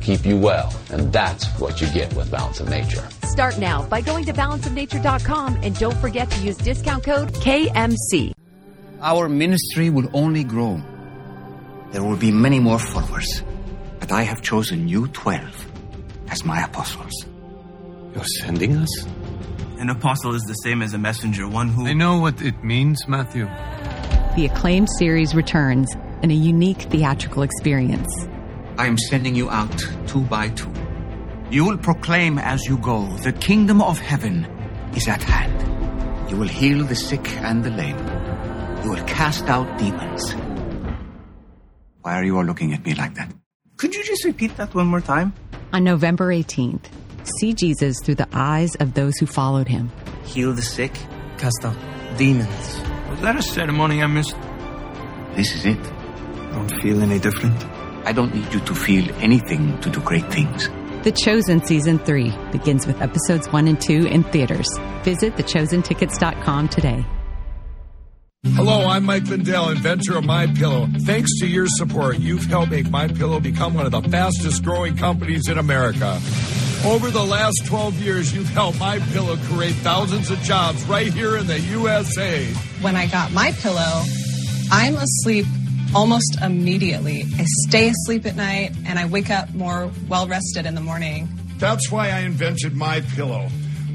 keep you well, and that's what you get with Balance of Nature. Start now by going to balanceofnature.com and don't forget to use discount code KMC. Our ministry will only grow. There will be many more followers, but I have chosen you 12 as my apostles. You're sending us? An apostle is the same as a messenger, one who... I know what it means, Matthew. The acclaimed series returns in a unique theatrical experience. I am sending you out 2 by 2. You will proclaim as you go, the kingdom of heaven is at hand. You will heal the sick and the lame. You will cast out demons. Why are you all looking at me like that? Could you just repeat that one more time? On November 18th, see Jesus through the eyes of those who followed him. Heal the sick, cast out demons. Was that a ceremony I missed? This is it. I don't feel any different. I don't need you to feel anything to do great things. The Chosen Season 3 begins with episodes 1 and 2 in theaters. Visit thechosentickets.com today. Hello, I'm Mike Lindell, inventor of MyPillow. Thanks to your support, you've helped make MyPillow become one of the fastest growing companies in America. Over the last 12 years, you've helped MyPillow create thousands of jobs right here in the USA. When I got MyPillow, I'm asleep almost immediately. I stay asleep at night, and I wake up more well-rested in the morning. That's why I invented MyPillow.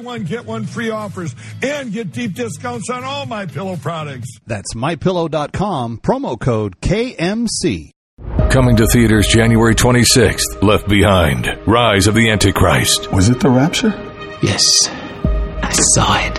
one, get one free offers and get deep discounts on all MyPillow products. That's MyPillow.com, promo code KMC. Coming to theaters January 26th, Left Behind, Rise of the Antichrist. Was it the rapture? Yes, I saw it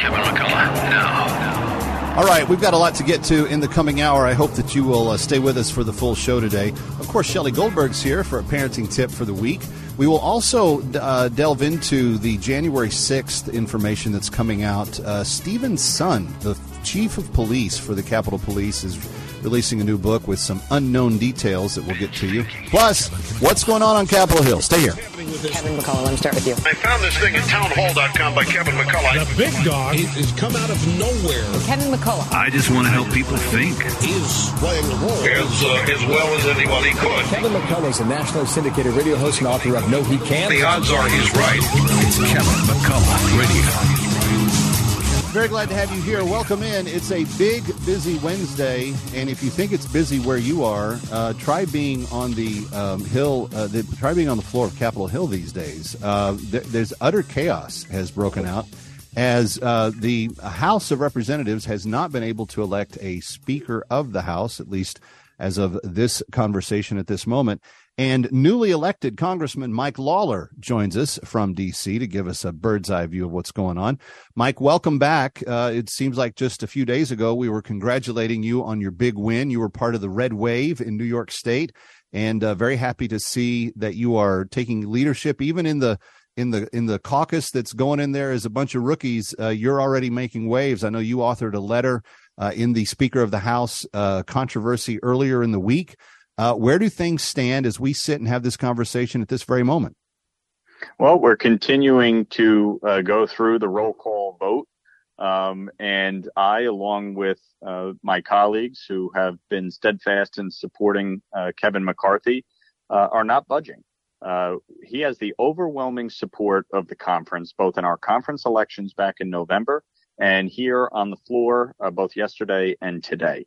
Kevin McCullough, now. All right, we've got a lot to get to in the coming hour. I hope that you will stay with us for the full show today. Of course, Shelley Goldberg's here for a parenting tip for the week. We will also delve into the January 6th information that's coming out. Stephen Sund, the chief of police for the Capitol Police, is releasing a new book with some unknown details that we'll get to you. Plus, what's going on Capitol Hill? Stay here. starting with this. Kevin McCullough, let me start with you. I found this thing at townhall.com by Kevin McCullough. The big dog has come out of nowhere. Kevin McCullough. I just want to help people think. He's playing the role as well as anyone he could. Kevin McCullough is a nationally syndicated radio host and author of No He Can't. The odds are he's right. It's Kevin McCullough Radio. Very glad to have you here. Welcome in. It's a big, busy Wednesday, and if you think it's busy where you are, try being on the hill. Try being on the floor of Capitol Hill these days. There's utter chaos has broken out as the House of Representatives has not been able to elect a Speaker of the House, at least as of this conversation at this moment. And newly elected Congressman Mike Lawler joins us from D.C. to give us a bird's eye view of what's going on. Mike, welcome back. It seems like just a few days ago we were congratulating you on your big win. You were part of the Red Wave in New York State, and very happy to see that you are taking leadership even in the caucus that's going in there as a bunch of rookies. You're already making waves. I know you authored a letter in the Speaker of the House controversy earlier in the week. Where do things stand as we sit and have this conversation at this very moment? Well, we're continuing to go through the roll call vote. And I, along with my colleagues who have been steadfast in supporting Kevin McCarthy, are not budging. He has the overwhelming support of the conference, both in our conference elections back in November and here on the floor, both yesterday and today.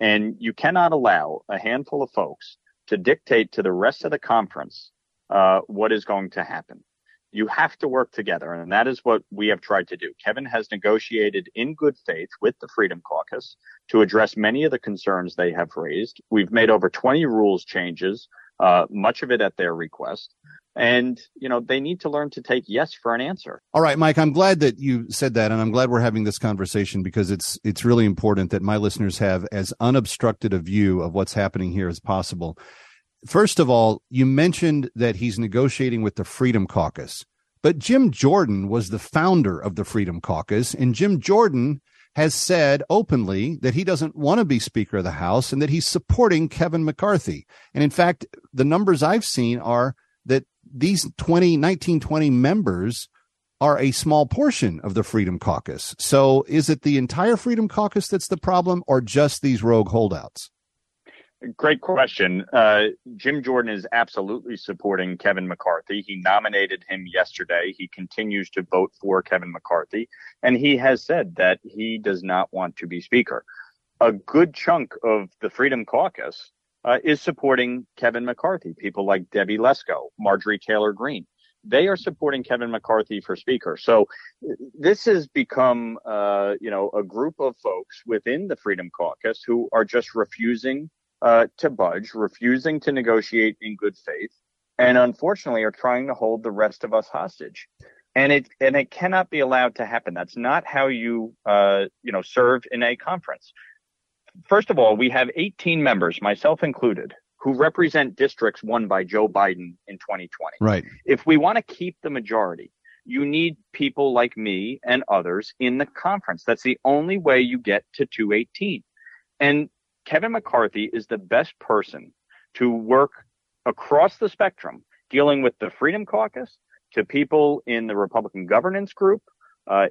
And you cannot allow a handful of folks to dictate to the rest of the conference what is going to happen. You have to work together, and that is what we have tried to do. Kevin has negotiated in good faith with the Freedom Caucus to address many of the concerns they have raised. We've made over 20 rules changes, much of it at their request. And, you know, they need to learn to take yes for an answer. All right, Mike, I'm glad that you said that. And I'm glad we're having this conversation because it's really important that my listeners have as unobstructed a view of what's happening here as possible. First of all, you mentioned that he's negotiating with the Freedom Caucus, but Jim Jordan was the founder of the Freedom Caucus. And Jim Jordan has said openly that he doesn't want to be Speaker of the House and that he's supporting Kevin McCarthy. And in fact, the numbers I've seen are that these 19, 20 members are a small portion of the Freedom Caucus. So is it the entire Freedom Caucus that's the problem or just these rogue holdouts? Great question. Jim Jordan is absolutely supporting Kevin McCarthy. He nominated him yesterday. He continues to vote for Kevin McCarthy, and he has said that he does not want to be Speaker. A good chunk of the Freedom Caucus is supporting Kevin McCarthy. People like Debbie Lesko, Marjorie Taylor Greene, they are supporting Kevin McCarthy for Speaker. So this has become, a group of folks within the Freedom Caucus who are just refusing to budge, refusing to negotiate in good faith, and unfortunately are trying to hold the rest of us hostage. And it cannot be allowed to happen. That's not how you, serve in a conference. First of all, we have 18 members, myself included, who represent districts won by Joe Biden in 2020. Right. If we want to keep the majority, you need people like me and others in the conference. That's the only way you get to 218. And Kevin McCarthy is the best person to work across the spectrum, dealing with the Freedom Caucus, to people in the Republican governance group,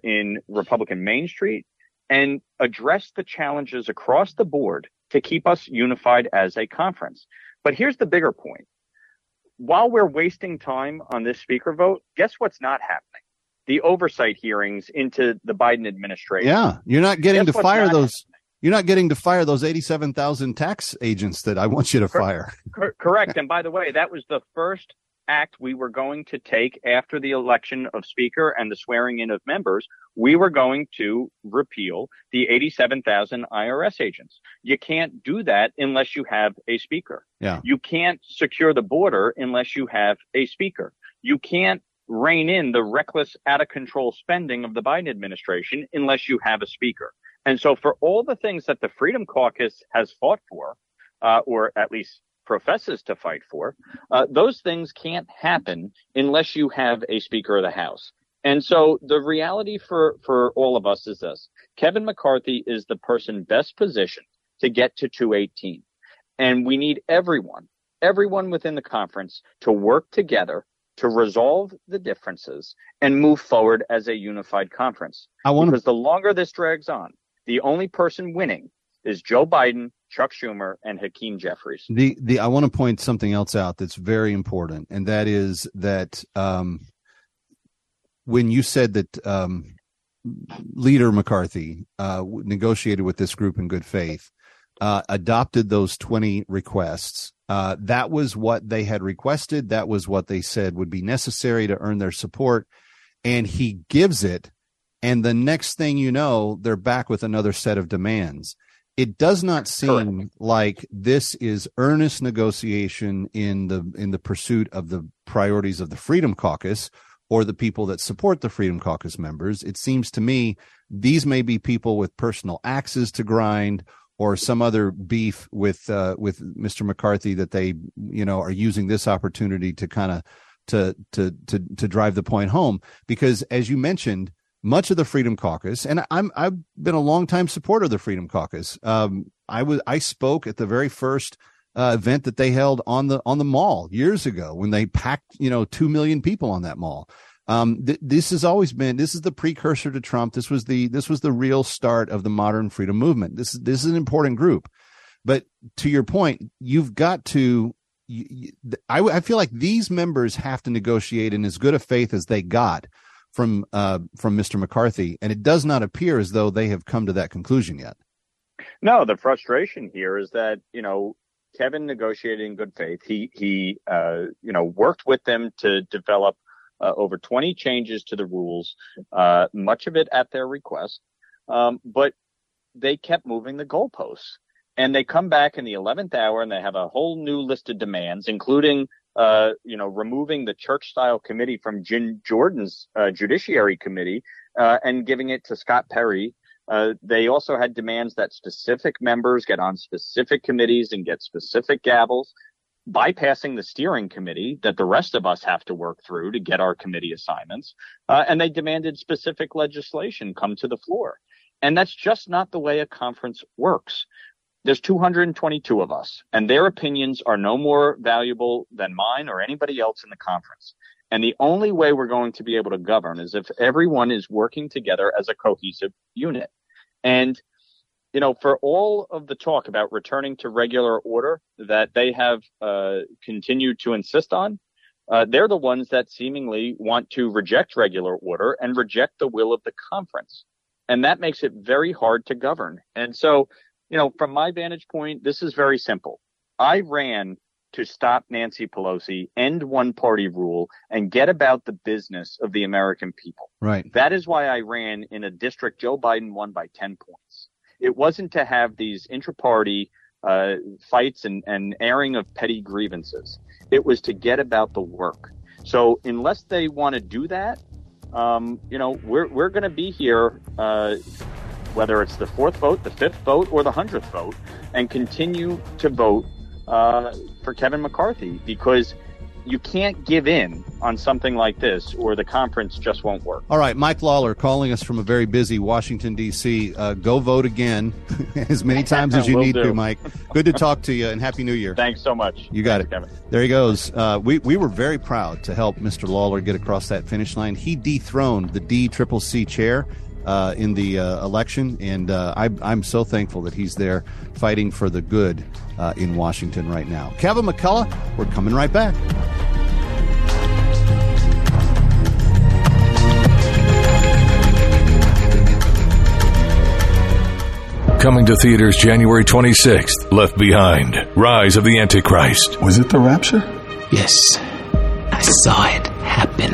in Republican Main Street, and address the challenges across the board to keep us unified as a conference. But here's the bigger point. While we're wasting time on this speaker vote, guess what's not happening? The oversight hearings into the Biden administration. Yeah, you're not getting to fire those. You're not getting to fire those 87,000 tax agents that I want you to fire. Correct. And by the way, that was the first act we were going to take after the election of Speaker and the swearing in of members. We were going to repeal the 87,000 IRS agents. You can't do that unless you have a Speaker. Yeah. You can't secure the border unless you have a Speaker. You can't rein in the reckless, out of control spending of the Biden administration unless you have a Speaker. And so for all the things that the Freedom Caucus has fought for, or at least professes to fight for, those things can't happen unless you have a Speaker of the House. And so the reality for all of us is this. Kevin McCarthy is the person best positioned to get to 218. And we need everyone within the conference to work together to resolve the differences and move forward as a unified conference. Because the longer this drags on, the only person winning is Joe Biden, Chuck Schumer, and Hakeem Jeffries. I want to point something else out that's very important, and that is that when you said that Leader McCarthy negotiated with this group in good faith, adopted those 20 requests. That was what they had requested. That was what they said would be necessary to earn their support. And he gives it. And the next thing you know, they're back with another set of demands. It does not seem like this is earnest negotiation in the pursuit of the priorities of the Freedom Caucus or the people that support the Freedom Caucus members. It seems to me these may be people with personal axes to grind or some other beef with Mr. McCarthy that they, you know, are using this opportunity to kind of to drive the point home. Because as you mentioned, much of the Freedom Caucus, and I've been a longtime supporter of the Freedom Caucus. I spoke at the very first event that they held on the mall years ago when they packed 2 million people on that mall. This is the precursor to Trump. This was the real start of the modern freedom movement. This is an important group, but to your point, you've got to. I feel like these members have to negotiate in as good a faith as they got from Mr. McCarthy, and it does not appear as though they have come to that conclusion yet. No, the frustration here is that Kevin negotiated in good faith. He worked with them to develop over 20 changes to the rules, much of it at their request, but they kept moving the goalposts. And they come back in the 11th hour and they have a whole new list of demands, including, removing the church-style committee from Jim Jordan's Judiciary Committee and giving it to Scott Perry. They also had demands that specific members get on specific committees and get specific gavels, bypassing the steering committee that the rest of us have to work through to get our committee assignments. And they demanded specific legislation come to the floor. And that's just not the way a conference works. There's 222 of us, and their opinions are no more valuable than mine or anybody else in the conference. And the only way we're going to be able to govern is if everyone is working together as a cohesive unit. And for all of the talk about returning to regular order that they have continued to insist on, they're the ones that seemingly want to reject regular order and reject the will of the conference. And that makes it very hard to govern. And so, from my vantage point, this is very simple. I ran to stop Nancy Pelosi, end one-party rule, and get about the business of the American people. Right. That is why I ran in a district Joe Biden won by 10 points. It wasn't to have these intra-party fights and airing of petty grievances. It was to get about the work. So unless they want to do that, we're going to be here, whether it's the fourth vote, the fifth vote, or the 100th vote, and continue to vote for Kevin McCarthy, because you can't give in on something like this or the conference just won't work. All right. Mike Lawler calling us from a very busy Washington, D.C. Go vote again as many times as you need to, Mike. Good to talk to you and Happy New Year. Thanks so much. You got it. Kevin. There he goes. We were very proud to help Mr. Lawler get across that finish line. He dethroned the DCCC chair in the election, and I'm so thankful that he's there fighting for the good in Washington right now. Kevin McCullough, we're coming right back. Coming to theaters January 26th, Left Behind, Rise of the Antichrist. Was it the rapture? Yes, I saw it happen.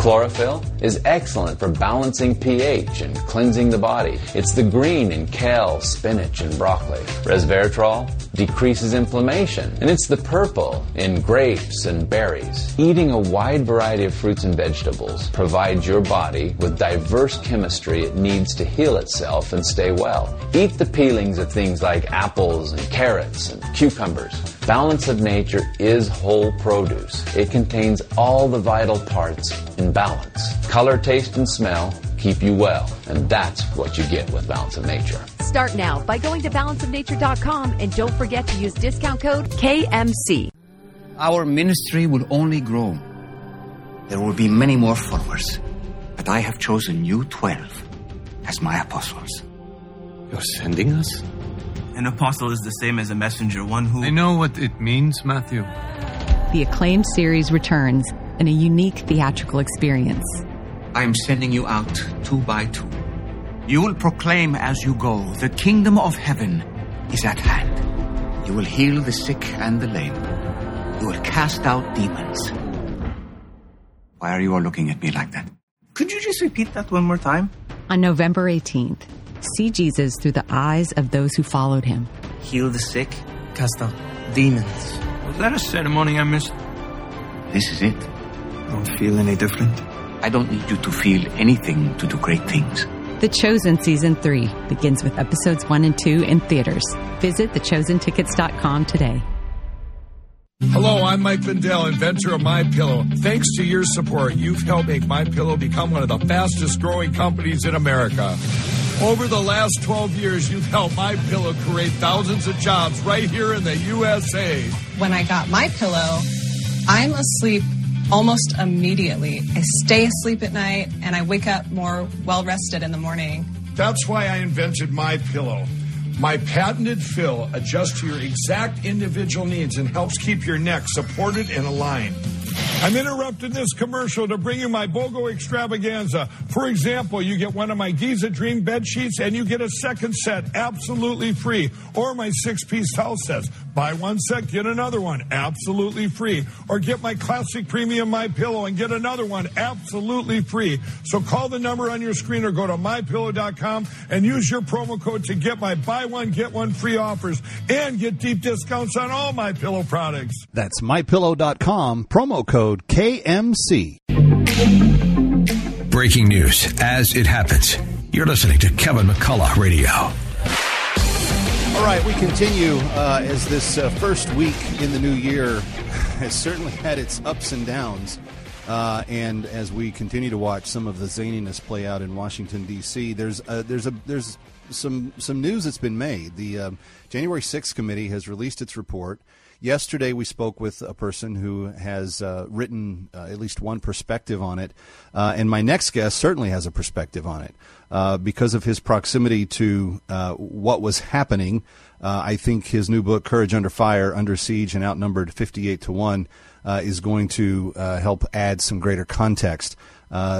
Chlorophyll is excellent for balancing pH and cleansing the body. It's the green in kale, spinach, and broccoli. Resveratrol decreases inflammation, and it's the purple in grapes and berries. Eating a wide variety of fruits and vegetables provides your body with diverse chemistry it needs to heal itself and stay well. Eat the peelings of things like apples and carrots and cucumbers. Balance of Nature is whole produce. It contains all the vital parts in balance. Color, taste, and smell keep you well, and that's what you get with Balance of Nature. Start now by going to balanceofnature.com, and don't forget to use discount code KMC. Our ministry will only grow. There will be many more followers, but I have chosen you 12 as my apostles. You're sending us? An apostle is the same as a messenger, one who... I know what it means, Matthew. The acclaimed series returns in a unique theatrical experience. I'm sending you out 2 by 2. You will proclaim as you go, the kingdom of heaven is at hand. You will heal the sick and the lame. You will cast out demons. Why are you all looking at me like that? Could you just repeat that one more time? On November 18th, see Jesus through the eyes of those who followed him. Heal the sick, cast out demons. Was that a ceremony I missed? This is it. I don't feel any different. I don't need you to feel anything to do great things. The Chosen Season 3 begins with episodes 1 and 2 in theaters. Visit thechosentickets.com today. Hello, I'm Mike Lindell, inventor of MyPillow. Thanks to your support, you've helped make MyPillow become one of the fastest growing companies in America. Over the last 12 years, you've helped MyPillow create thousands of jobs right here in the USA. When I got MyPillow, I'm asleep almost immediately. I stay asleep at night, and I wake up more well-rested in the morning. That's why I invented MyPillow. My patented fill adjusts to your exact individual needs and helps keep your neck supported and aligned. I'm interrupting this commercial to bring you my BOGO extravaganza. For example, you get one of my Giza Dream bed sheets and you get a second set absolutely free. Or my 6-piece towel sets. Buy one set, get another one absolutely free. Or get my classic premium MyPillow and get another one absolutely free. So call the number on your screen or go to MyPillow.com and use your promo code to get my buy one, get one free offers and get deep discounts on all MyPillow products. That's MyPillow.com, promo code KMC. Breaking news as it happens. You're listening to Kevin McCullough Radio. All right, we continue as this first week in the new year has certainly had its ups and downs. And as we continue to watch some of the zaniness play out in Washington, D.C., there's some news that's been made. The January 6th committee has released its report. Yesterday, we spoke with a person who has written at least one perspective on it, and my next guest certainly has a perspective on it. Because of his proximity to what was happening, I think his new book, Courage Under Fire, Under Siege and Outnumbered 58-1, is going to help add some greater context.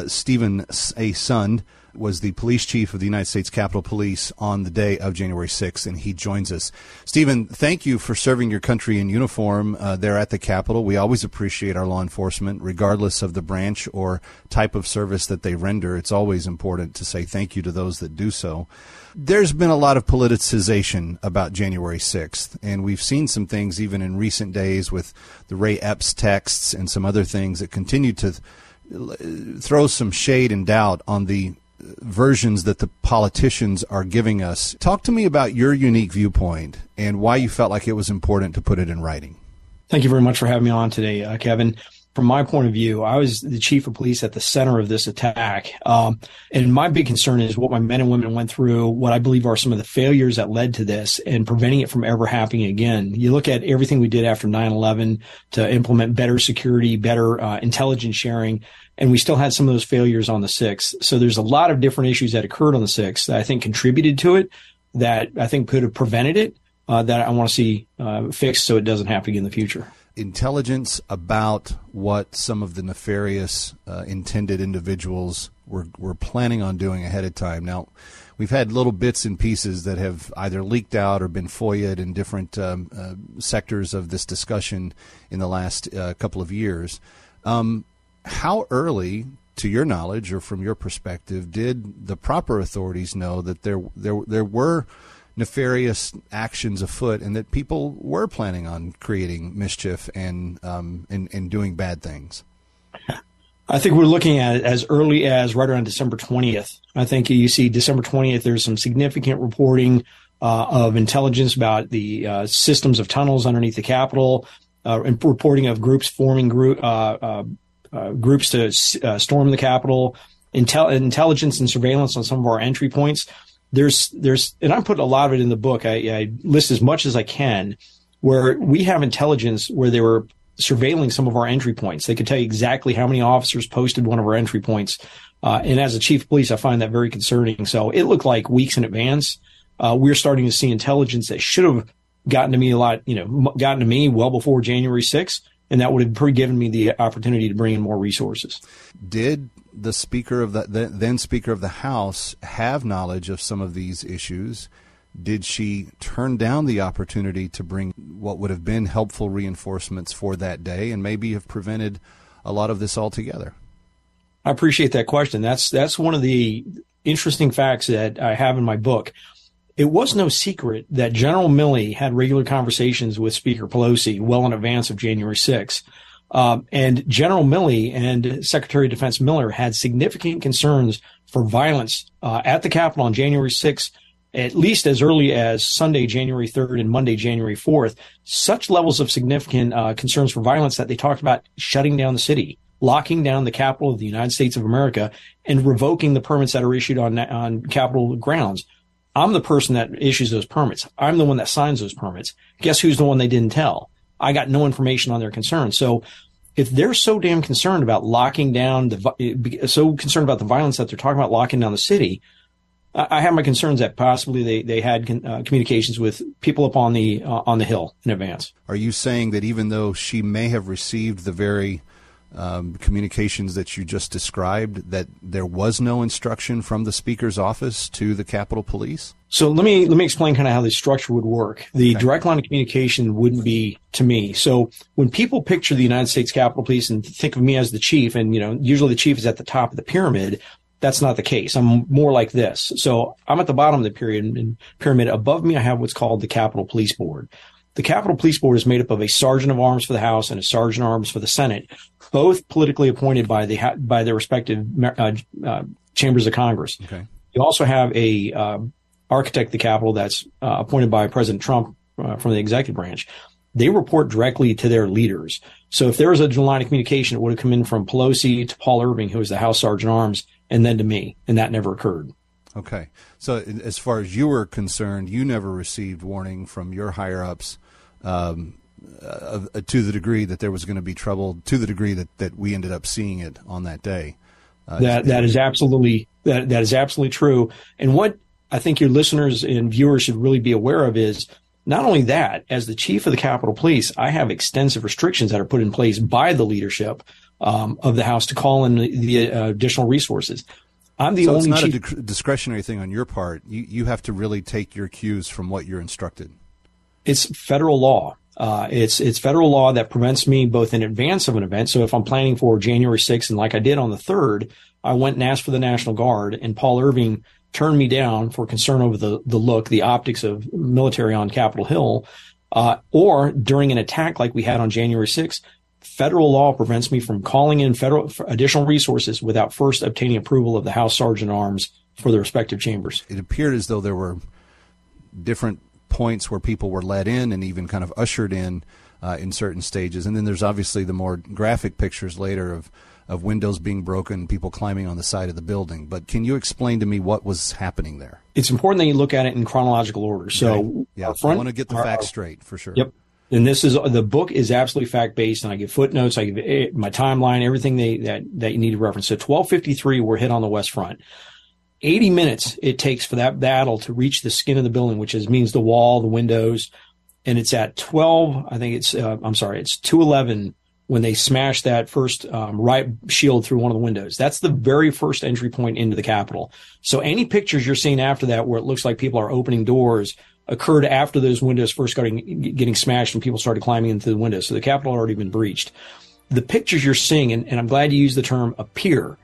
Stephen A. Sund was the police chief of the United States Capitol Police on the day of January 6th, and he joins us. Stephen, thank you for serving your country in uniform there at the Capitol. We always appreciate our law enforcement, regardless of the branch or type of service that they render. It's always important to say thank you to those that do so. There's been a lot of politicization about January 6th, and we've seen some things even in recent days with the Ray Epps texts and some other things that continue to throw some shade and doubt on the versions that the politicians are giving us. Talk to me about your unique viewpoint and why you felt like it was important to put it in writing. Thank you very much for having me on today, Kevin. From my point of view, I was the chief of police at the center of this attack. And my big concern is what my men and women went through, what I believe are some of the failures that led to this and preventing it from ever happening again. You look at everything we did after 9/11 to implement better security, better intelligence sharing, and we still had some of those failures on the 6th. So there's a lot of different issues that occurred on the 6th that I think contributed to it, that I think could have prevented it, that I want to see fixed so it doesn't happen again in the future. Intelligence about what some of the nefarious intended individuals were planning on doing ahead of time. Now, we've had little bits and pieces that have either leaked out or been FOIA'd in different sectors of this discussion in the last couple of years. How early to your knowledge or from your perspective, did the proper authorities know that there were nefarious actions afoot and that people were planning on creating mischief and doing bad things? I think we're looking at it as early as right around December 20th. I think you see December 20th, there's some significant reporting of intelligence about the systems of tunnels underneath the Capitol, and reporting of groups forming groups to storm the Capitol, intelligence and surveillance on some of our entry points. There's, and I put a lot of it in the book. I list as much as I can where we have intelligence where they were surveilling some of our entry points. They could tell you exactly how many officers posted one of our entry points. And as a chief of police, I find that very concerning. So it looked like weeks in advance. We're starting to see intelligence that should have gotten to me well before January 6th. And that would have given me the opportunity to bring in more resources. Did the Speaker of the then Speaker of the House have knowledge of some of these issues? Did she turn down the opportunity to bring what would have been helpful reinforcements for that day and maybe have prevented a lot of this altogether? I appreciate that question. That's one of the interesting facts that I have in my book. It was no secret that General Milley had regular conversations with Speaker Pelosi well in advance of January 6th. And General Milley and Secretary of Defense Miller had significant concerns for violence at the Capitol on January 6th, at least as early as Sunday, January 3rd and Monday, January 4th, such levels of significant concerns for violence that they talked about shutting down the city, locking down the Capitol of the United States of America, and revoking the permits that are issued on Capitol grounds. I'm the person that issues those permits. I'm the one that signs those permits. Guess who's the one they didn't tell? I got no information on their concerns. So if they're so damn concerned about locking down so concerned about the violence that they're talking about locking down the city, I have my concerns that possibly they had communications with people up on the Hill in advance. Are you saying that even though she may have received the very communications that you just described, that there was no instruction from the Speaker's office to the Capitol Police? So let me explain kind of how the structure would work. The direct line of communication wouldn't be to me. So when people picture the United States Capitol Police and think of me as the chief, and usually the chief is at the top of the pyramid. That's not the case. I'm more like this. So I'm at the bottom of the pyramid. Above me, I have what's called the Capitol Police Board. The Capitol Police Board is made up of a sergeant of arms for the House and a sergeant of arms for the Senate, both politically appointed by their respective chambers of Congress. Okay. You also have a architect of the Capitol that's appointed by President Trump from the executive branch. They report directly to their leaders. So if there was a line of communication, it would have come in from Pelosi to Paul Irving, who is the House sergeant at arms, and then to me. And that never occurred. Okay. So as far as you were concerned, you never received warning from your higher-ups to the degree that there was going to be trouble, to the degree that we ended up seeing it on that day. That is absolutely true. And what I think your listeners and viewers should really be aware of is not only that, as the chief of the Capitol Police, I have extensive restrictions that are put in place by the leadership of the House to call in the additional resources. I'm the only chief. So it's not a discretionary thing on your part. You have to really take your cues from what you're instructed. It's federal law. It's federal law that prevents me both in advance of an event. So if I'm planning for January 6th, and like I did on the 3rd, I went and asked for the National Guard, and Paul Irving turned me down for concern over the optics of military on Capitol Hill, or during an attack like we had on January 6th. Federal law prevents me from calling in federal additional resources without first obtaining approval of the House Sergeant at Arms for the respective chambers. It appeared as though there were different points where people were let in and even kind of ushered in certain stages. And then there's obviously the more graphic pictures later of windows being broken, people climbing on the side of the building. But can you explain to me what was happening there? It's important that you look at it in chronological order. So right. Yeah, I want to get the facts straight for sure. Yep. And the book is absolutely fact-based, and I give footnotes, I give my timeline, everything that you need to reference. So 12:53, we're hit on the West Front. 80 minutes it takes for that battle to reach the skin of the building, which means the wall, the windows. And it's at 2:11 when they smash that first right shield through one of the windows. That's the very first entry point into the Capitol. So any pictures you're seeing after that where it looks like people are opening doors occurred after those windows first getting smashed and people started climbing into the windows. So the Capitol had already been breached. The pictures you're seeing, and I'm glad you used the term appear.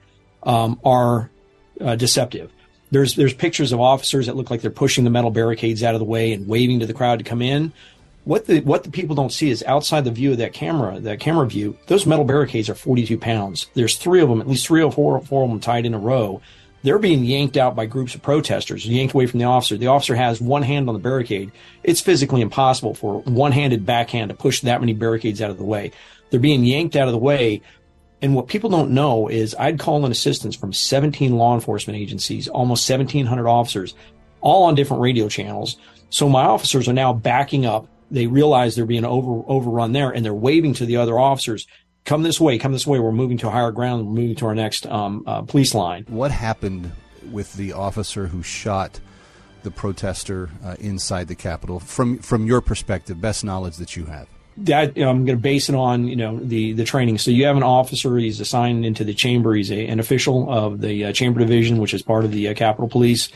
are deceptive. There's pictures of officers that look like they're pushing the metal barricades out of the way and waving to the crowd to come in. What the people don't see is outside the view of that camera view, those metal barricades are 42 pounds. There's three of them, at least three or four of them tied in a row. They're being yanked out by groups of protesters, yanked away from the officer. The officer has one hand on the barricade. It's physically impossible for one-handed backhand to push that many barricades out of the way. They're being yanked out of the way. And what people don't know is I'd call in assistance from 17 law enforcement agencies, almost 1,700 officers, all on different radio channels. So my officers are now backing up. They realize they're being overrun there, and they're waving to the other officers, come this way, we're moving to higher ground, we're moving to our next police line. What happened with the officer who shot the protester inside the Capitol, from your perspective, best knowledge that you have? That, I'm going to base it on, the training. So you have an officer, he's assigned into the chamber, he's an official of the chamber division, which is part of the Capitol Police,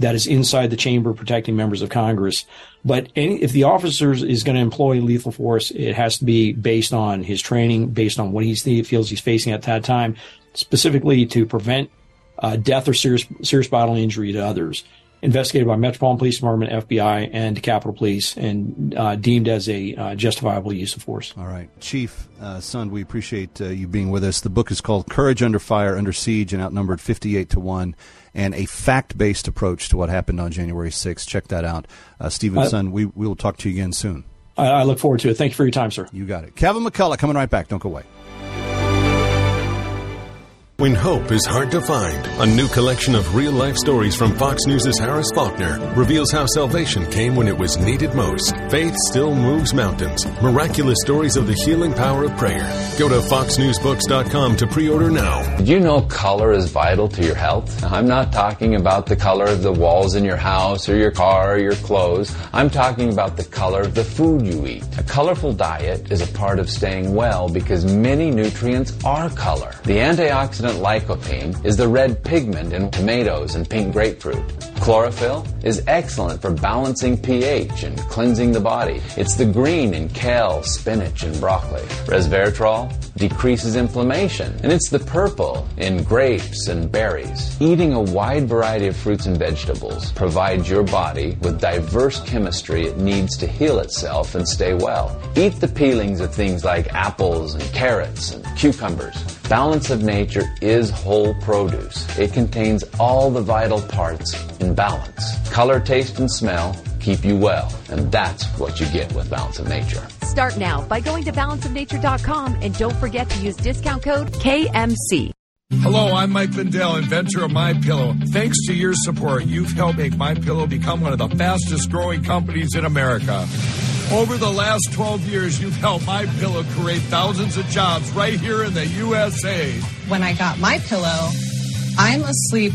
that is inside the chamber protecting members of Congress. But if the officer is going to employ lethal force, it has to be based on his training, based on what he feels he's facing at that time, specifically to prevent death or serious bodily injury to others. Investigated by Metropolitan Police Department, FBI, and Capitol Police, and deemed as a justifiable use of force. All right. Chief Sund, we appreciate you being with us. The book is called Courage Under Fire, Under Siege, and Outnumbered 58-1, and a fact-based approach to what happened on January 6th. Check that out. Stephen Sund, we will talk to you again soon. I look forward to it. Thank you for your time, sir. You got it. Kevin McCullough, coming right back. Don't go away. When hope is hard to find, a new collection of real-life stories from Fox News' Harris Faulkner reveals how salvation came when it was needed most. Faith still moves mountains. Miraculous stories of the healing power of prayer. Go to foxnewsbooks.com to pre-order now. Did you know color is vital to your health? I'm not talking about the color of the walls in your house or your car or your clothes. I'm talking about the color of the food you eat. A colorful diet is a part of staying well because many nutrients are color. The antioxidant lycopene is the red pigment in tomatoes and pink grapefruit. Chlorophyll is excellent for balancing pH and cleansing the body. It's the green in kale, spinach, and broccoli. Resveratrol decreases inflammation, and it's the purple in grapes and berries. Eating a wide variety of fruits and vegetables provides your body with diverse chemistry it needs to heal itself and stay well. Eat the peelings of things like apples and carrots and cucumbers. Balance of Nature is whole produce. It contains all the vital parts in balance. Color, taste, and smell keep you well, and that's what you get with Balance of Nature. Start now by going to balanceofnature.com, and don't forget to use discount code KMC. Hello, I'm Mike Lindell, inventor of MyPillow. Thanks to your support, you've helped make MyPillow become one of the fastest growing companies in America. Over the last 12 years, you've helped MyPillow create thousands of jobs right here in the USA. When I got MyPillow, I'm asleep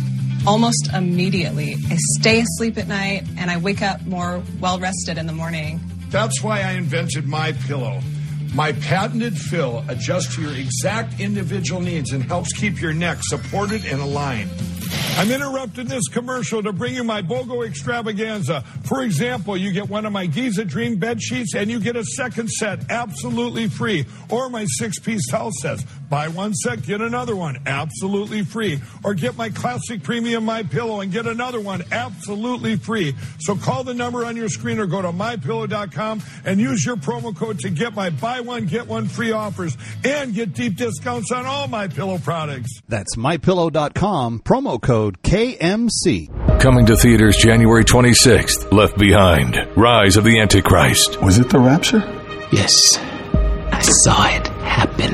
almost immediately. I stay asleep at night, and I wake up more well-rested in the morning. That's why I invented MyPillow. My patented fill adjusts to your exact individual needs and helps keep your neck supported and aligned. I'm interrupting this commercial to bring you my BOGO extravaganza. For example, you get one of my Giza Dream bed sheets and you get a second set absolutely free. Or my 6-piece towel sets. Buy one set, get another one absolutely free. Or get my classic premium MyPillow and get another one absolutely free. So call the number on your screen or go to MyPillow.com and use your promo code to get my buy one, get one free offers and get deep discounts on all MyPillow products. That's MyPillow.com, promo code KMC. Coming to theaters January 26th, Left Behind, Rise of the Antichrist. Was it the rapture? Yes, I saw it happen.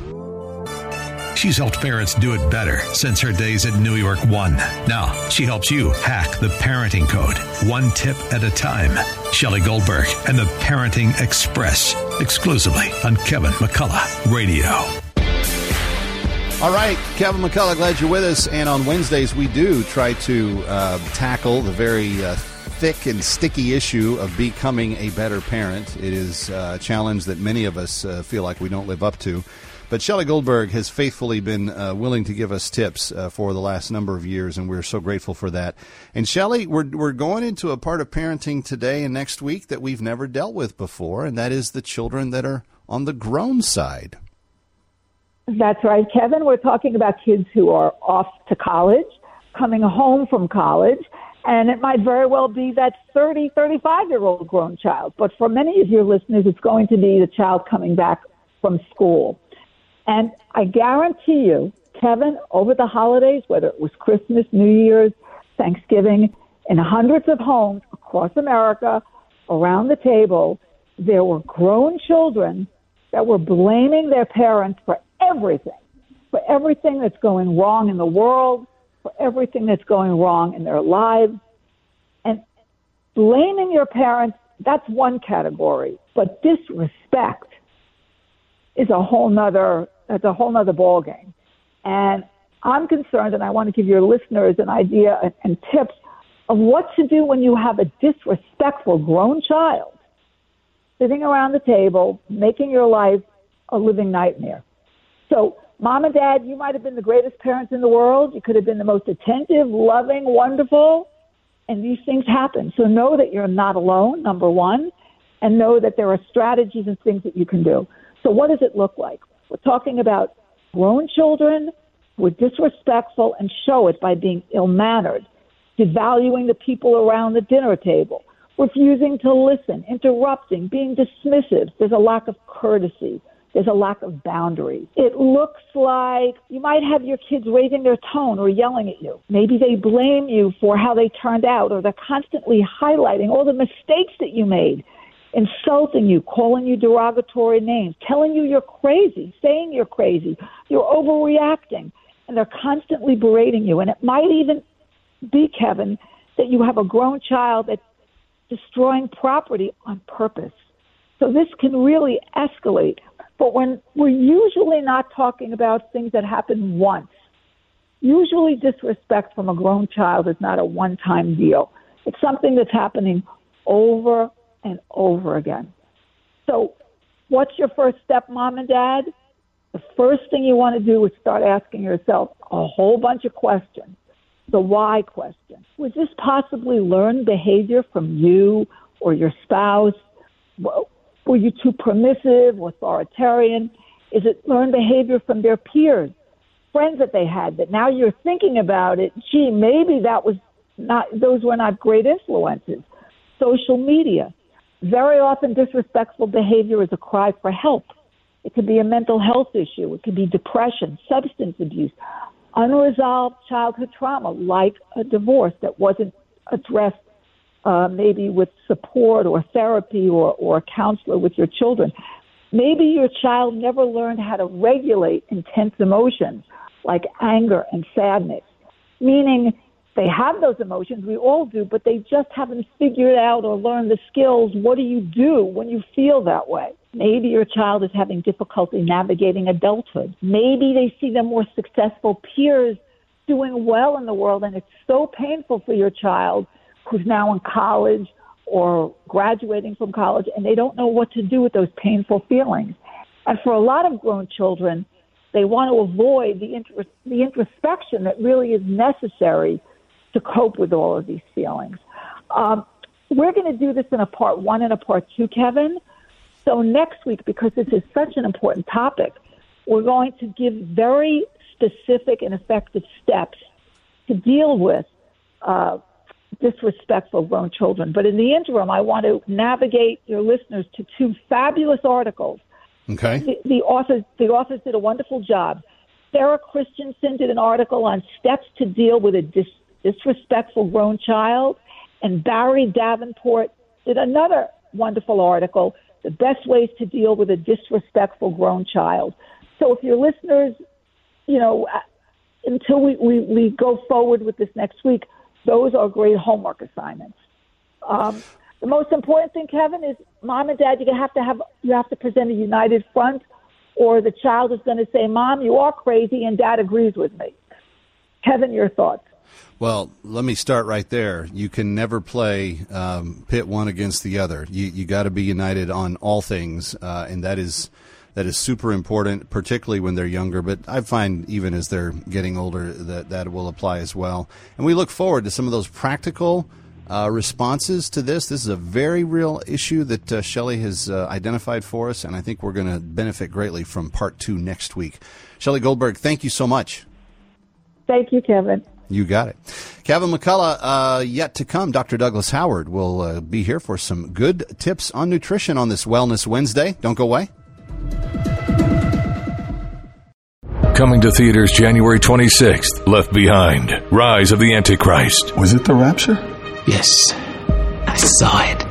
She's helped parents do it better since her days at New York One. Now, she helps you hack the parenting code, one tip at a time. Shelley Goldberg and the Parenting Express, exclusively on Kevin McCullough Radio. All right, Kevin McCullough, glad you're with us. And on Wednesdays, we do try to tackle the very thick and sticky issue of becoming a better parent. It is a challenge that many of us feel like we don't live up to. But Shelley Goldberg has faithfully been willing to give us tips for the last number of years, and we're so grateful for that. And Shelley, we're going into a part of parenting today and next week that we've never dealt with before, and that is the children that are on the grown side. That's right, Kevin. We're talking about kids who are off to college, coming home from college, and it might very well be that 30, 35-year-old grown child. But for many of your listeners, it's going to be the child coming back from school. And I guarantee you, Kevin, over the holidays, whether it was Christmas, New Year's, Thanksgiving, in hundreds of homes across America, around the table, there were grown children that were blaming their parents for everything that's going wrong in the world, for everything that's going wrong in their lives. And blaming your parents, that's one category, but disrespect is a whole nother ball game. And I'm concerned, and I want to give your listeners an idea and tips of what to do when you have a disrespectful grown child sitting around the table, making your life a living nightmare. So mom and dad, you might have been the greatest parents in the world. You could have been the most attentive, loving, wonderful, and these things happen. So know that you're not alone, number one, and know that there are strategies and things that you can do. So what does it look like? We're talking about grown children who are disrespectful and show it by being ill-mannered, devaluing the people around the dinner table, refusing to listen, interrupting, being dismissive. There's a lack of courtesy. There's a lack of boundaries. It looks like you might have your kids raising their tone or yelling at you. Maybe they blame you for how they turned out, or they're constantly highlighting all the mistakes that you made, insulting you, calling you derogatory names, telling you you're crazy, saying you're crazy, you're overreacting, and they're constantly berating you. And it might even be, Kevin, that you have a grown child that's destroying property on purpose. So this can really escalate. But when we're usually not talking about things that happen once, usually disrespect from a grown child is not a one-time deal. It's something that's happening over and over again. So what's your first step, mom and dad? The first thing you want to do is start asking yourself a whole bunch of questions. The why question. Was this possibly learned behavior from you or your spouse? Were you too permissive, authoritarian? Is it learned behavior from their peers, friends that they had, that now you're thinking about it, gee, maybe those were not great influences. Social media. Very often, disrespectful behavior is a cry for help. It could be a mental health issue. It could be depression, substance abuse, unresolved childhood trauma, like a divorce that wasn't addressed maybe with support or therapy or a counselor with your children. Maybe your child never learned how to regulate intense emotions like anger and sadness, meaning they have those emotions, we all do, but they just haven't figured out or learned the skills. What do you do when you feel that way? Maybe your child is having difficulty navigating adulthood. Maybe they see their more successful peers doing well in the world, and it's so painful for your child who's now in college or graduating from college, and they don't know what to do with those painful feelings. And for a lot of grown children, they want to avoid the introspection that really is necessary to cope with all of these feelings. We're going to do this in a part one and a part two, Kevin. So next week, because this is such an important topic, we're going to give very specific and effective steps to deal with disrespectful grown children. But in the interim, I want to navigate your listeners to two fabulous articles. Okay. The authors did a wonderful job. Sarah Christensen did an article on steps to deal with a disrespectful grown child, and Barry Davenport did another wonderful article, The Best Ways to Deal with a Disrespectful Grown Child. So if your listeners, you know, until we go forward with this next week, those are great homework assignments. The most important thing, Kevin, is mom and dad, you have to present a united front, or the child is going to say, Mom, you are crazy, and Dad agrees with me. Kevin, your thoughts? Well, let me start right there. You can never play pit one against the other. You got to be united on all things, and that is super important, particularly when they're younger. But I find even as they're getting older that will apply as well. And we look forward to some of those practical responses to this. This is a very real issue that Shelley has identified for us, and I think we're going to benefit greatly from part 2 next week. Shelley Goldberg, thank you so much. Thank you, Kevin. You got it. Kevin McCullough, yet to come, Dr. Douglas Howard will be here for some good tips on nutrition on this Wellness Wednesday. Don't go away. Coming to theaters January 26th, Left Behind, Rise of the Antichrist. Was it the rapture? Yes, I saw it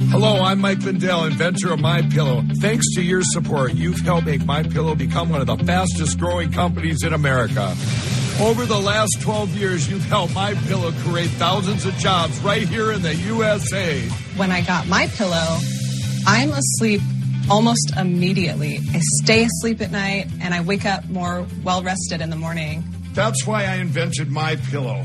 Hello, I'm Mike Lindell, inventor of MyPillow. Thanks to your support, you've helped make MyPillow become one of the fastest growing companies in America. Over the last 12 years, you've helped MyPillow create thousands of jobs right here in the USA. When I got MyPillow, I'm asleep almost immediately. I stay asleep at night, and I wake up more well-rested in the morning. That's why I invented MyPillow.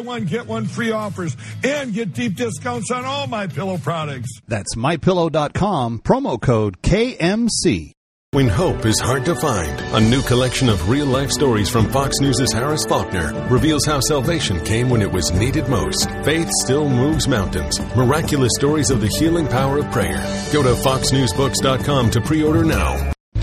one, get one free offers and get deep discounts on all MyPillow products. That's MyPillow.com, promo code KMC. When hope is hard to find, a new collection of real-life stories from Fox News' Harris Faulkner reveals how salvation came when it was needed most. Faith still moves mountains. Miraculous stories of the healing power of prayer. Go to foxnewsbooks.com to pre-order now.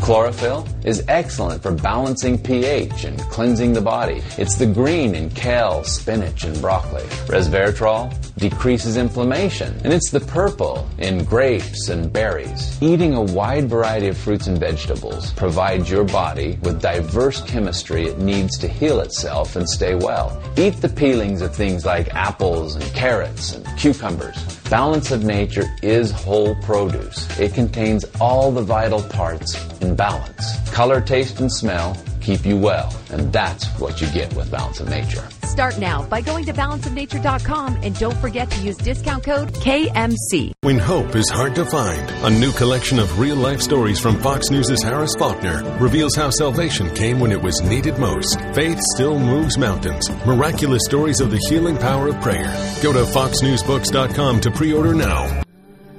Chlorophyll is excellent for balancing pH and cleansing the body. It's the green in kale, spinach, and broccoli. Resveratrol decreases inflammation, and it's the purple in grapes and berries. Eating a wide variety of fruits and vegetables provides your body with diverse chemistry it needs to heal itself and stay well. Eat the peelings of things like apples and carrots and cucumbers. Balance of Nature is whole produce. It contains all the vital parts in balance. Color, taste, and smell keep you well, and that's what you get with Balance of Nature. Start now by going to balanceofnature.com and don't forget to use discount code KMC. When hope is hard to find, a new collection of real-life stories from Fox News' Harris Faulkner reveals how salvation came when it was needed most. Faith still moves mountains. Miraculous stories of the healing power of prayer. Go to foxnewsbooks.com to pre-order now.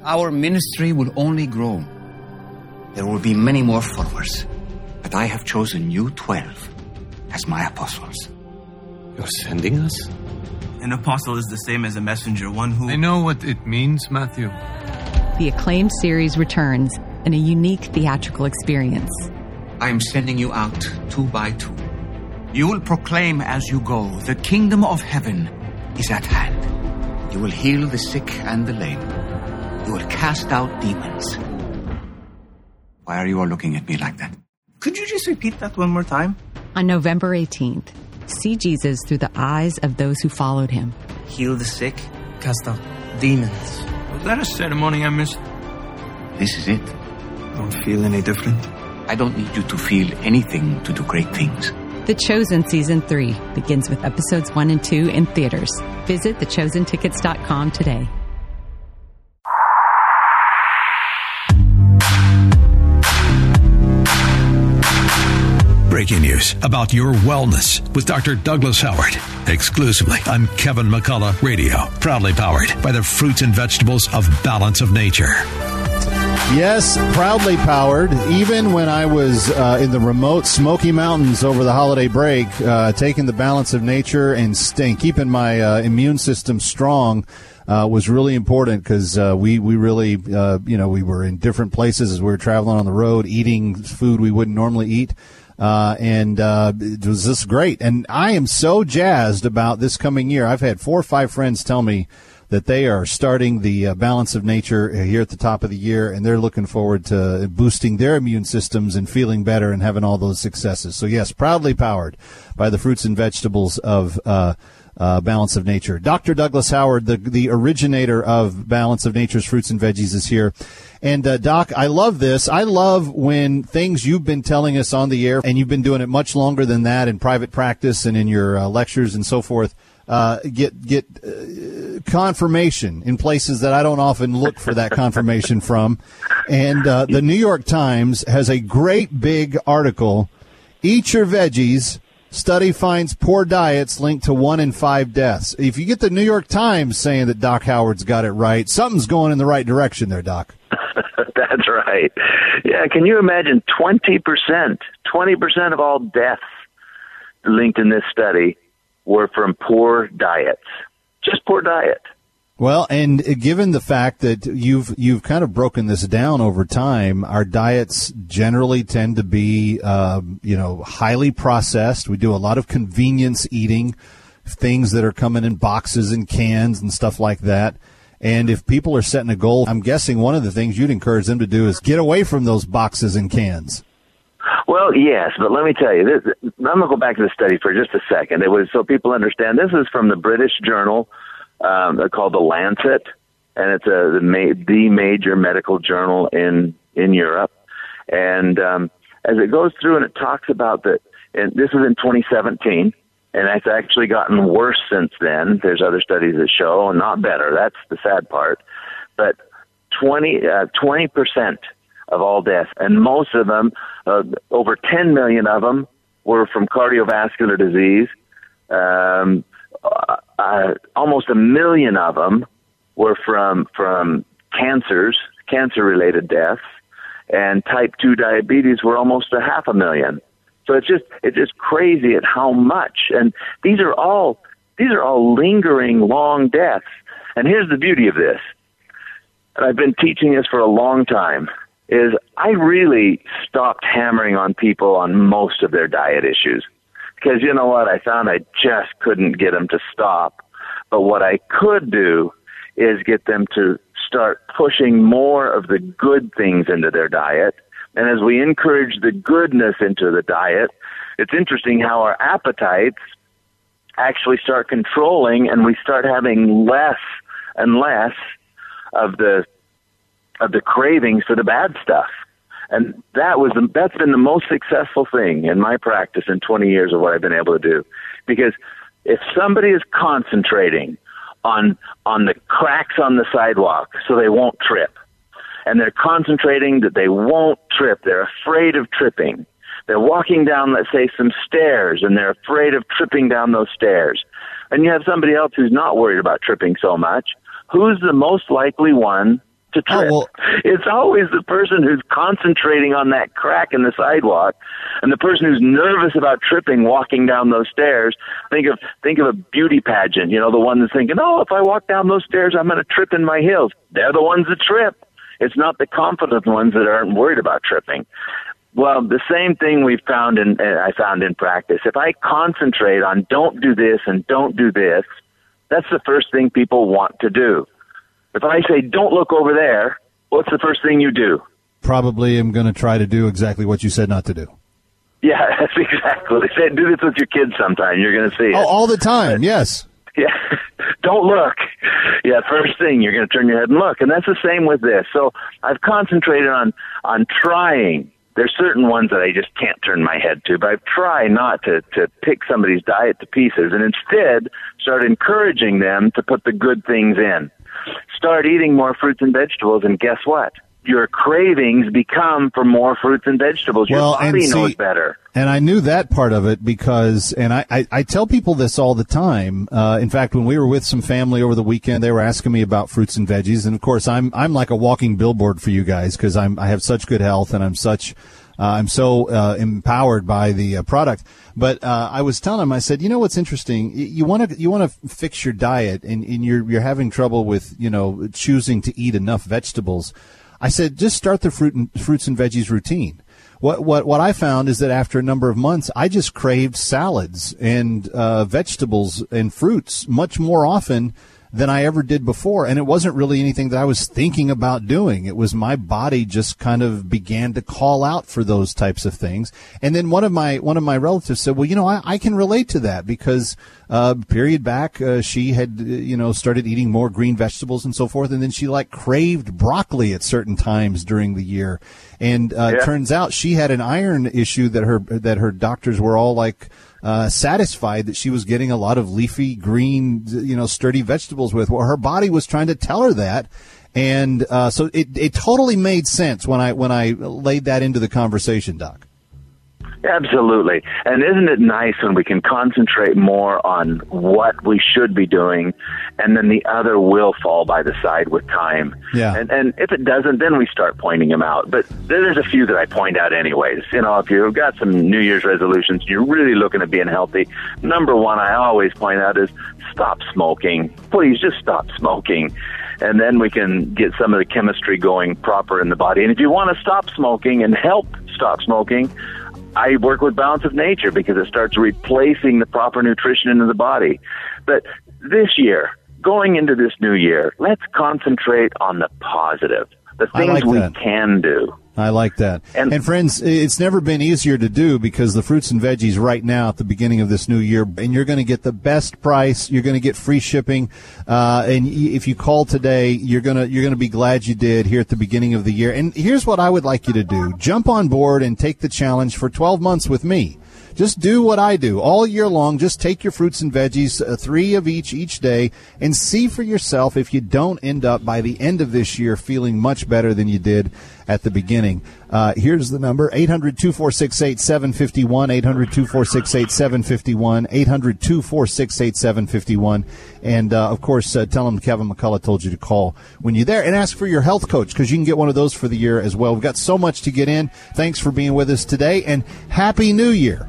Our ministry will only grow. There will be many more followers, but I have chosen you 12 as my apostles. You're sending us? An apostle is the same as a messenger, one who... I know what it means, Matthew. The acclaimed series returns in a unique theatrical experience. I'm sending you out 2 by 2. You will proclaim as you go, the kingdom of heaven is at hand. You will heal the sick and the lame. You will cast out demons. Why are you all looking at me like that? Could you just repeat that one more time? On November 18th, see Jesus through the eyes of those who followed him. Heal the sick, cast out demons. Was that a ceremony I missed? This is it. I don't feel any different. I don't need you to feel anything to do great things. The Chosen Season 3 begins with episodes 1 and 2 in theaters. Visit thechosentickets.com today. Breaking news about your wellness with Dr. Douglas Howard, exclusively on Kevin McCullough Radio, proudly powered by the fruits and vegetables of Balance of Nature. Yes, proudly powered. Even when I was in the remote Smoky Mountains over the holiday break, taking the Balance of Nature and staying, keeping my immune system strong was really important, because we really we were in different places as we were traveling on the road, eating food we wouldn't normally eat. And it was just great. And I am so jazzed about this coming year. I've had 4 or 5 friends tell me that they are starting the Balance of Nature here at the top of the year, and they're looking forward to boosting their immune systems and feeling better and having all those successes. So, yes, proudly powered by the fruits and vegetables of Balance of Nature. Dr. Douglas Howard, the originator of Balance of Nature's Fruits and Veggies, is here. And, Doc, I love this. I love when things you've been telling us on the air, and you've been doing it much longer than that in private practice and in your lectures and so forth, get confirmation in places that I don't often look for that confirmation from. And the New York Times has a great big article, "Eat Your Veggies. Study finds poor diets linked to 1 in 5 deaths." If you get the New York Times saying that Doc Howard's got it right, something's going in the right direction there, Doc. That's right. Yeah, can you imagine 20% of all deaths linked in this study were from poor diets, just poor diet. Well, and given the fact that you've kind of broken this down over time, our diets generally tend to be, highly processed. We do a lot of convenience eating, things that are coming in boxes and cans and stuff like that. And if people are setting a goal, I'm guessing one of the things you'd encourage them to do is get away from those boxes and cans. Well, yes, but let me tell you, I'm going to go back to the study for just a second. It was so people understand. This is from the British journal. They're called The Lancet, and it's the major medical journal in Europe. And as it goes through and it talks about that, and this is in 2017, and it's actually gotten worse since then. There's other studies that show, and not better. That's the sad part. But 20% of all deaths, and most of them, over 10 million of them, were from cardiovascular disease. Almost 1 million of them were from cancer-related deaths, and type 2 diabetes were almost 500,000. So it's just crazy at how much. And these are all lingering long deaths. And here's the beauty of this, and I've been teaching this for a long time, is I really stopped hammering on people on most of their diet issues. Because you know what? I found I just couldn't get them to stop. But what I could do is get them to start pushing more of the good things into their diet. And as we encourage the goodness into the diet, it's interesting how our appetites actually start controlling, and we start having less and less of the cravings for the bad stuff. And that's been the most successful thing in my practice in 20 years of what I've been able to do. Because if somebody is concentrating on the cracks on the sidewalk so they won't trip, and they're concentrating that they won't trip, they're afraid of tripping. They're walking down, let's say, some stairs, and they're afraid of tripping down those stairs. And you have somebody else who's not worried about tripping so much. Who's the most likely one to trip? Oh, well, it's always the person who's concentrating on that crack in the sidewalk, and the person who's nervous about tripping walking down those stairs. Think of a beauty pageant, the one that's thinking, oh, if I walk down those stairs, I'm going to trip in my heels. They're the ones that trip. It's not the confident ones that aren't worried about tripping. Well, the same thing I found in practice. If I concentrate on don't do this and don't do this, that's the first thing people want to do. If I say, don't look over there, what's the first thing you do? Probably am going to try to do exactly what you said not to do. Yeah, that's exactly. Do this with your kids sometime. You're going to see it. Oh, all the time, yes. Yeah, don't look. Yeah, first thing, you're going to turn your head and look. And that's the same with this. So I've concentrated on trying. There's certain ones that I just can't turn my head to, but I try not to pick somebody's diet to pieces and instead start encouraging them to put the good things in. Start eating more fruits and vegetables, and guess what? Your cravings become for more fruits and vegetables. Your body knows better. And I knew that part of it because, and I tell people this all the time. In fact, when we were with some family over the weekend, they were asking me about fruits and veggies. And of course, I'm like a walking billboard for you guys because I have such good health and I'm so empowered by the product. But I was telling him, I said, you know what's interesting? You want to fix your diet, and you're having trouble with choosing to eat enough vegetables. I said, just start the fruits and veggies routine. What I found is that after a number of months, I just craved salads and vegetables and fruits much more often than I ever did before. And it wasn't really anything that I was thinking about doing. It was my body just kind of began to call out for those types of things. And then one of my relatives said, well, I can relate to that because period back, she had, started eating more green vegetables and so forth. And then she craved broccoli at certain times during the year. And it turns out she had an iron issue that her doctors were all satisfied that she was getting a lot of leafy, green, sturdy vegetables with. Well, her body was trying to tell her that. And so it totally made sense when I laid that into the conversation, Doc. Absolutely. And isn't it nice when we can concentrate more on what we should be doing, and then the other will fall by the side with time. Yeah. And if it doesn't, then we start pointing them out. But there's a few that I point out anyways. If you've got some New Year's resolutions, you're really looking at being healthy. Number one, I always point out is stop smoking. Please just stop smoking. And then we can get some of the chemistry going proper in the body. And if you want to stop smoking and help stop smoking, I work with Balance of Nature because it starts replacing the proper nutrition into the body. But this year, going into this new year, let's concentrate on the positive, the things we can do. I like that. And friends, it's never been easier to do because the fruits and veggies right now at the beginning of this new year, and you're going to get the best price. You're going to get free shipping. And if you call today, you're going to be glad you did here at the beginning of the year. And here's what I would like you to do. Jump on board and take the challenge for 12 months with me. Just do what I do all year long. Just take your fruits and veggies, 3 of each day, and see for yourself if you don't end up by the end of this year feeling much better than you did at the beginning. Here's the number, 800-246-8751, 800-246-8751, 800-246-8751. And, of course, tell them Kevin McCullough told you to call when you're there and ask for your health coach because you can get one of those for the year as well. We've got so much to get in. Thanks for being with us today, and Happy New Year.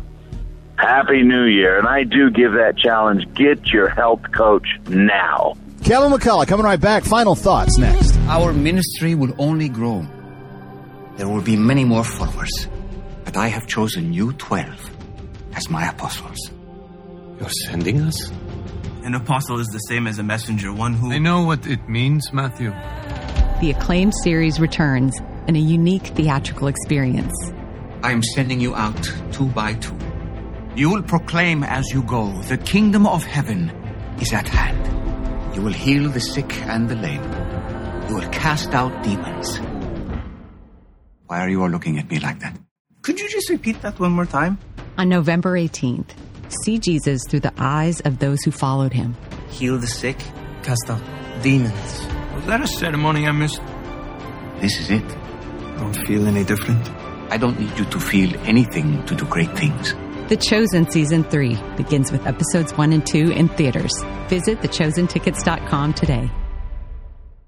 Happy New Year. And I do give that challenge. Get your health coach now. Kevin McCullough coming right back. Final thoughts next. Our ministry will only grow. There will be many more followers, but I have chosen you 12 as my apostles. You're sending us? An apostle is the same as a messenger, one who... I know what it means, Matthew. The acclaimed series returns in a unique theatrical experience. I am sending you out 2 by 2. You will proclaim as you go, the kingdom of heaven is at hand. You will heal the sick and the lame. You will cast out demons. Why are you all looking at me like that? Could you just repeat that one more time? On November 18th, see Jesus through the eyes of those who followed him. Heal the sick. Cast out demons. Was that a ceremony I missed? This is it. I don't feel any different. I don't need you to feel anything to do great things. The Chosen Season 3 begins with episodes 1 and 2 in theaters. Visit thechosentickets.com today.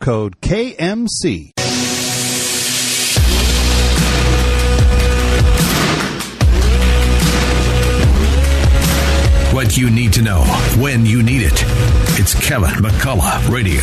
code KMC. What you need to know when you need it. It's Kevin McCullough Radio.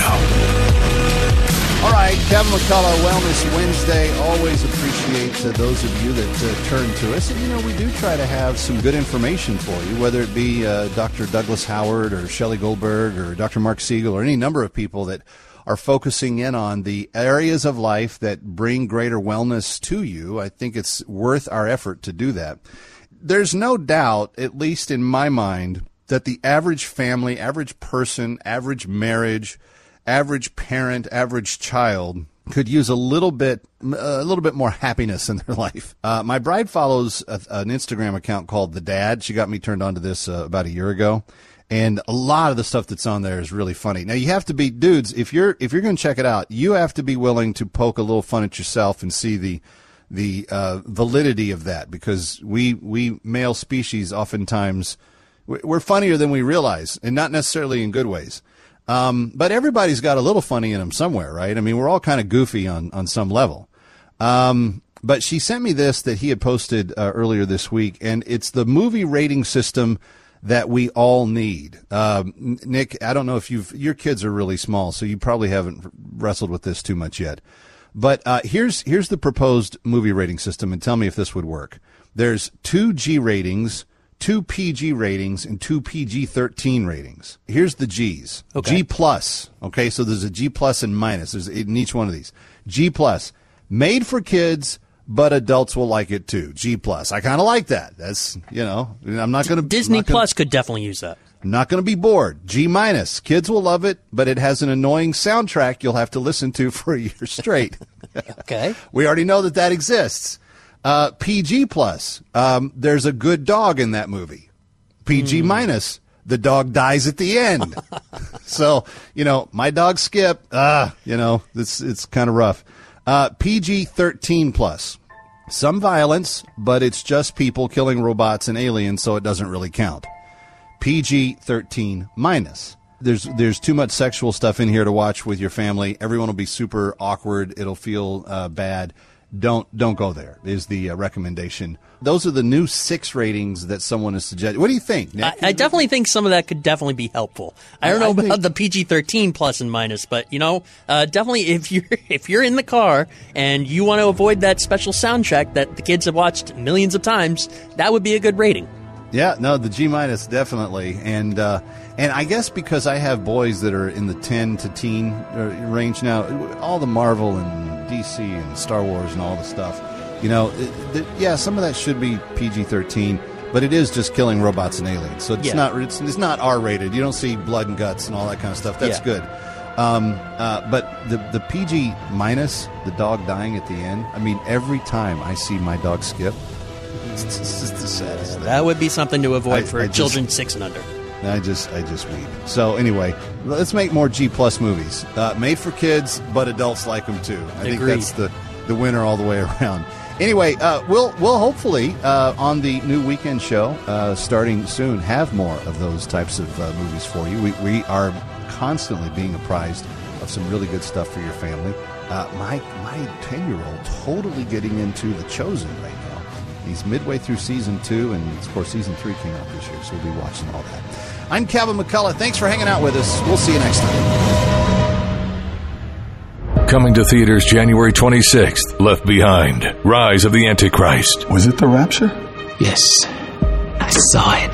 All right, Kevin McCullough, Wellness Wednesday. Always appreciate those of you that turn to us. And, you know, we do try to have some good information for you, whether it be Dr. Douglas Howard or Shelley Goldberg or Dr. Mark Siegel or any number of people that are focusing in on the areas of life that bring greater wellness to you. I think it's worth our effort to do that. There's no doubt, at least in my mind, that the average family, average person, average marriage, average parent, average child could use a little bit more happiness in their life. My bride follows an Instagram account called The Dad. She got me turned on to this about a year ago. And a lot of the stuff that's on there is really funny. Now, you have to be, dudes, if you're going to check it out, you have to be willing to poke a little fun at yourself and see the validity of that, because we male species oftentimes we're funnier than we realize, and not necessarily in good ways. But everybody's got a little funny in them somewhere, right? I mean, we're all kind of goofy on some level. But she sent me this that he had posted earlier this week, and it's the movie rating system that we all need. Nick, I don't know if your kids are really small, so you probably haven't wrestled with this too much yet. But here's the proposed movie rating system, and tell me if this would work. There's 2 G ratings, 2 PG ratings, and 2 PG-13 ratings. Here's the Gs. Okay. G plus. Okay, so there's a G plus and minus. There's in each one of these. G plus, made for kids, but adults will like it too. G plus. I kind of like that. That's, you know, I'm not going to. Disney Plus could definitely use that. I'm not going to be bored. G minus. Kids will love it, but it has an annoying soundtrack you'll have to listen to for a year straight. Okay. We already know that exists. PG plus. There's a good dog in that movie. PG minus. The dog dies at the end. So, you know, my dog Skip. You know, it's kind of rough. PG-13 plus. Some violence, but it's just people killing robots and aliens, so it doesn't really count. PG-13 minus. There's too much sexual stuff in here to watch with your family. Everyone will be super awkward. It'll feel bad. Don't go there is the recommendation. Those are the new 6 ratings that someone has suggested. What do you think, Nick? I definitely think some of that could definitely be helpful. I don't know about the PG-13 plus and minus, but, you know, definitely if you're in the car and you want to avoid that special soundtrack that the kids have watched millions of times, that would be a good rating. Yeah, no, the G minus definitely. And I guess because I have boys that are in the 10 to teen range now, all the Marvel and DC and Star Wars and all the stuff. You know, some of that should be PG-13, but it is just killing robots and aliens. So it's not R-rated. You don't see blood and guts and all that kind of stuff. That's good. But the PG minus, the dog dying at the end, I mean, every time I see my dog Skip, it's just the saddest thing. That would be something to avoid for children 6 and under. I just weep. So anyway, let's make more G+ movies, made for kids, but adults like them too. I think that's the winner all the way around. Anyway, we'll hopefully on the new weekend show starting soon have more of those types of movies for you. We are constantly being apprised of some really good stuff for your family. My 10-year-old totally getting into The Chosen right now. He's midway through season 2, and of course season 3 came out this year, so we'll be watching all that. I'm Kevin McCullough. Thanks for hanging out with us. We'll see you next time. Coming to theaters January 26th, Left Behind, Rise of the Antichrist. Was it the rapture? Yes, I saw it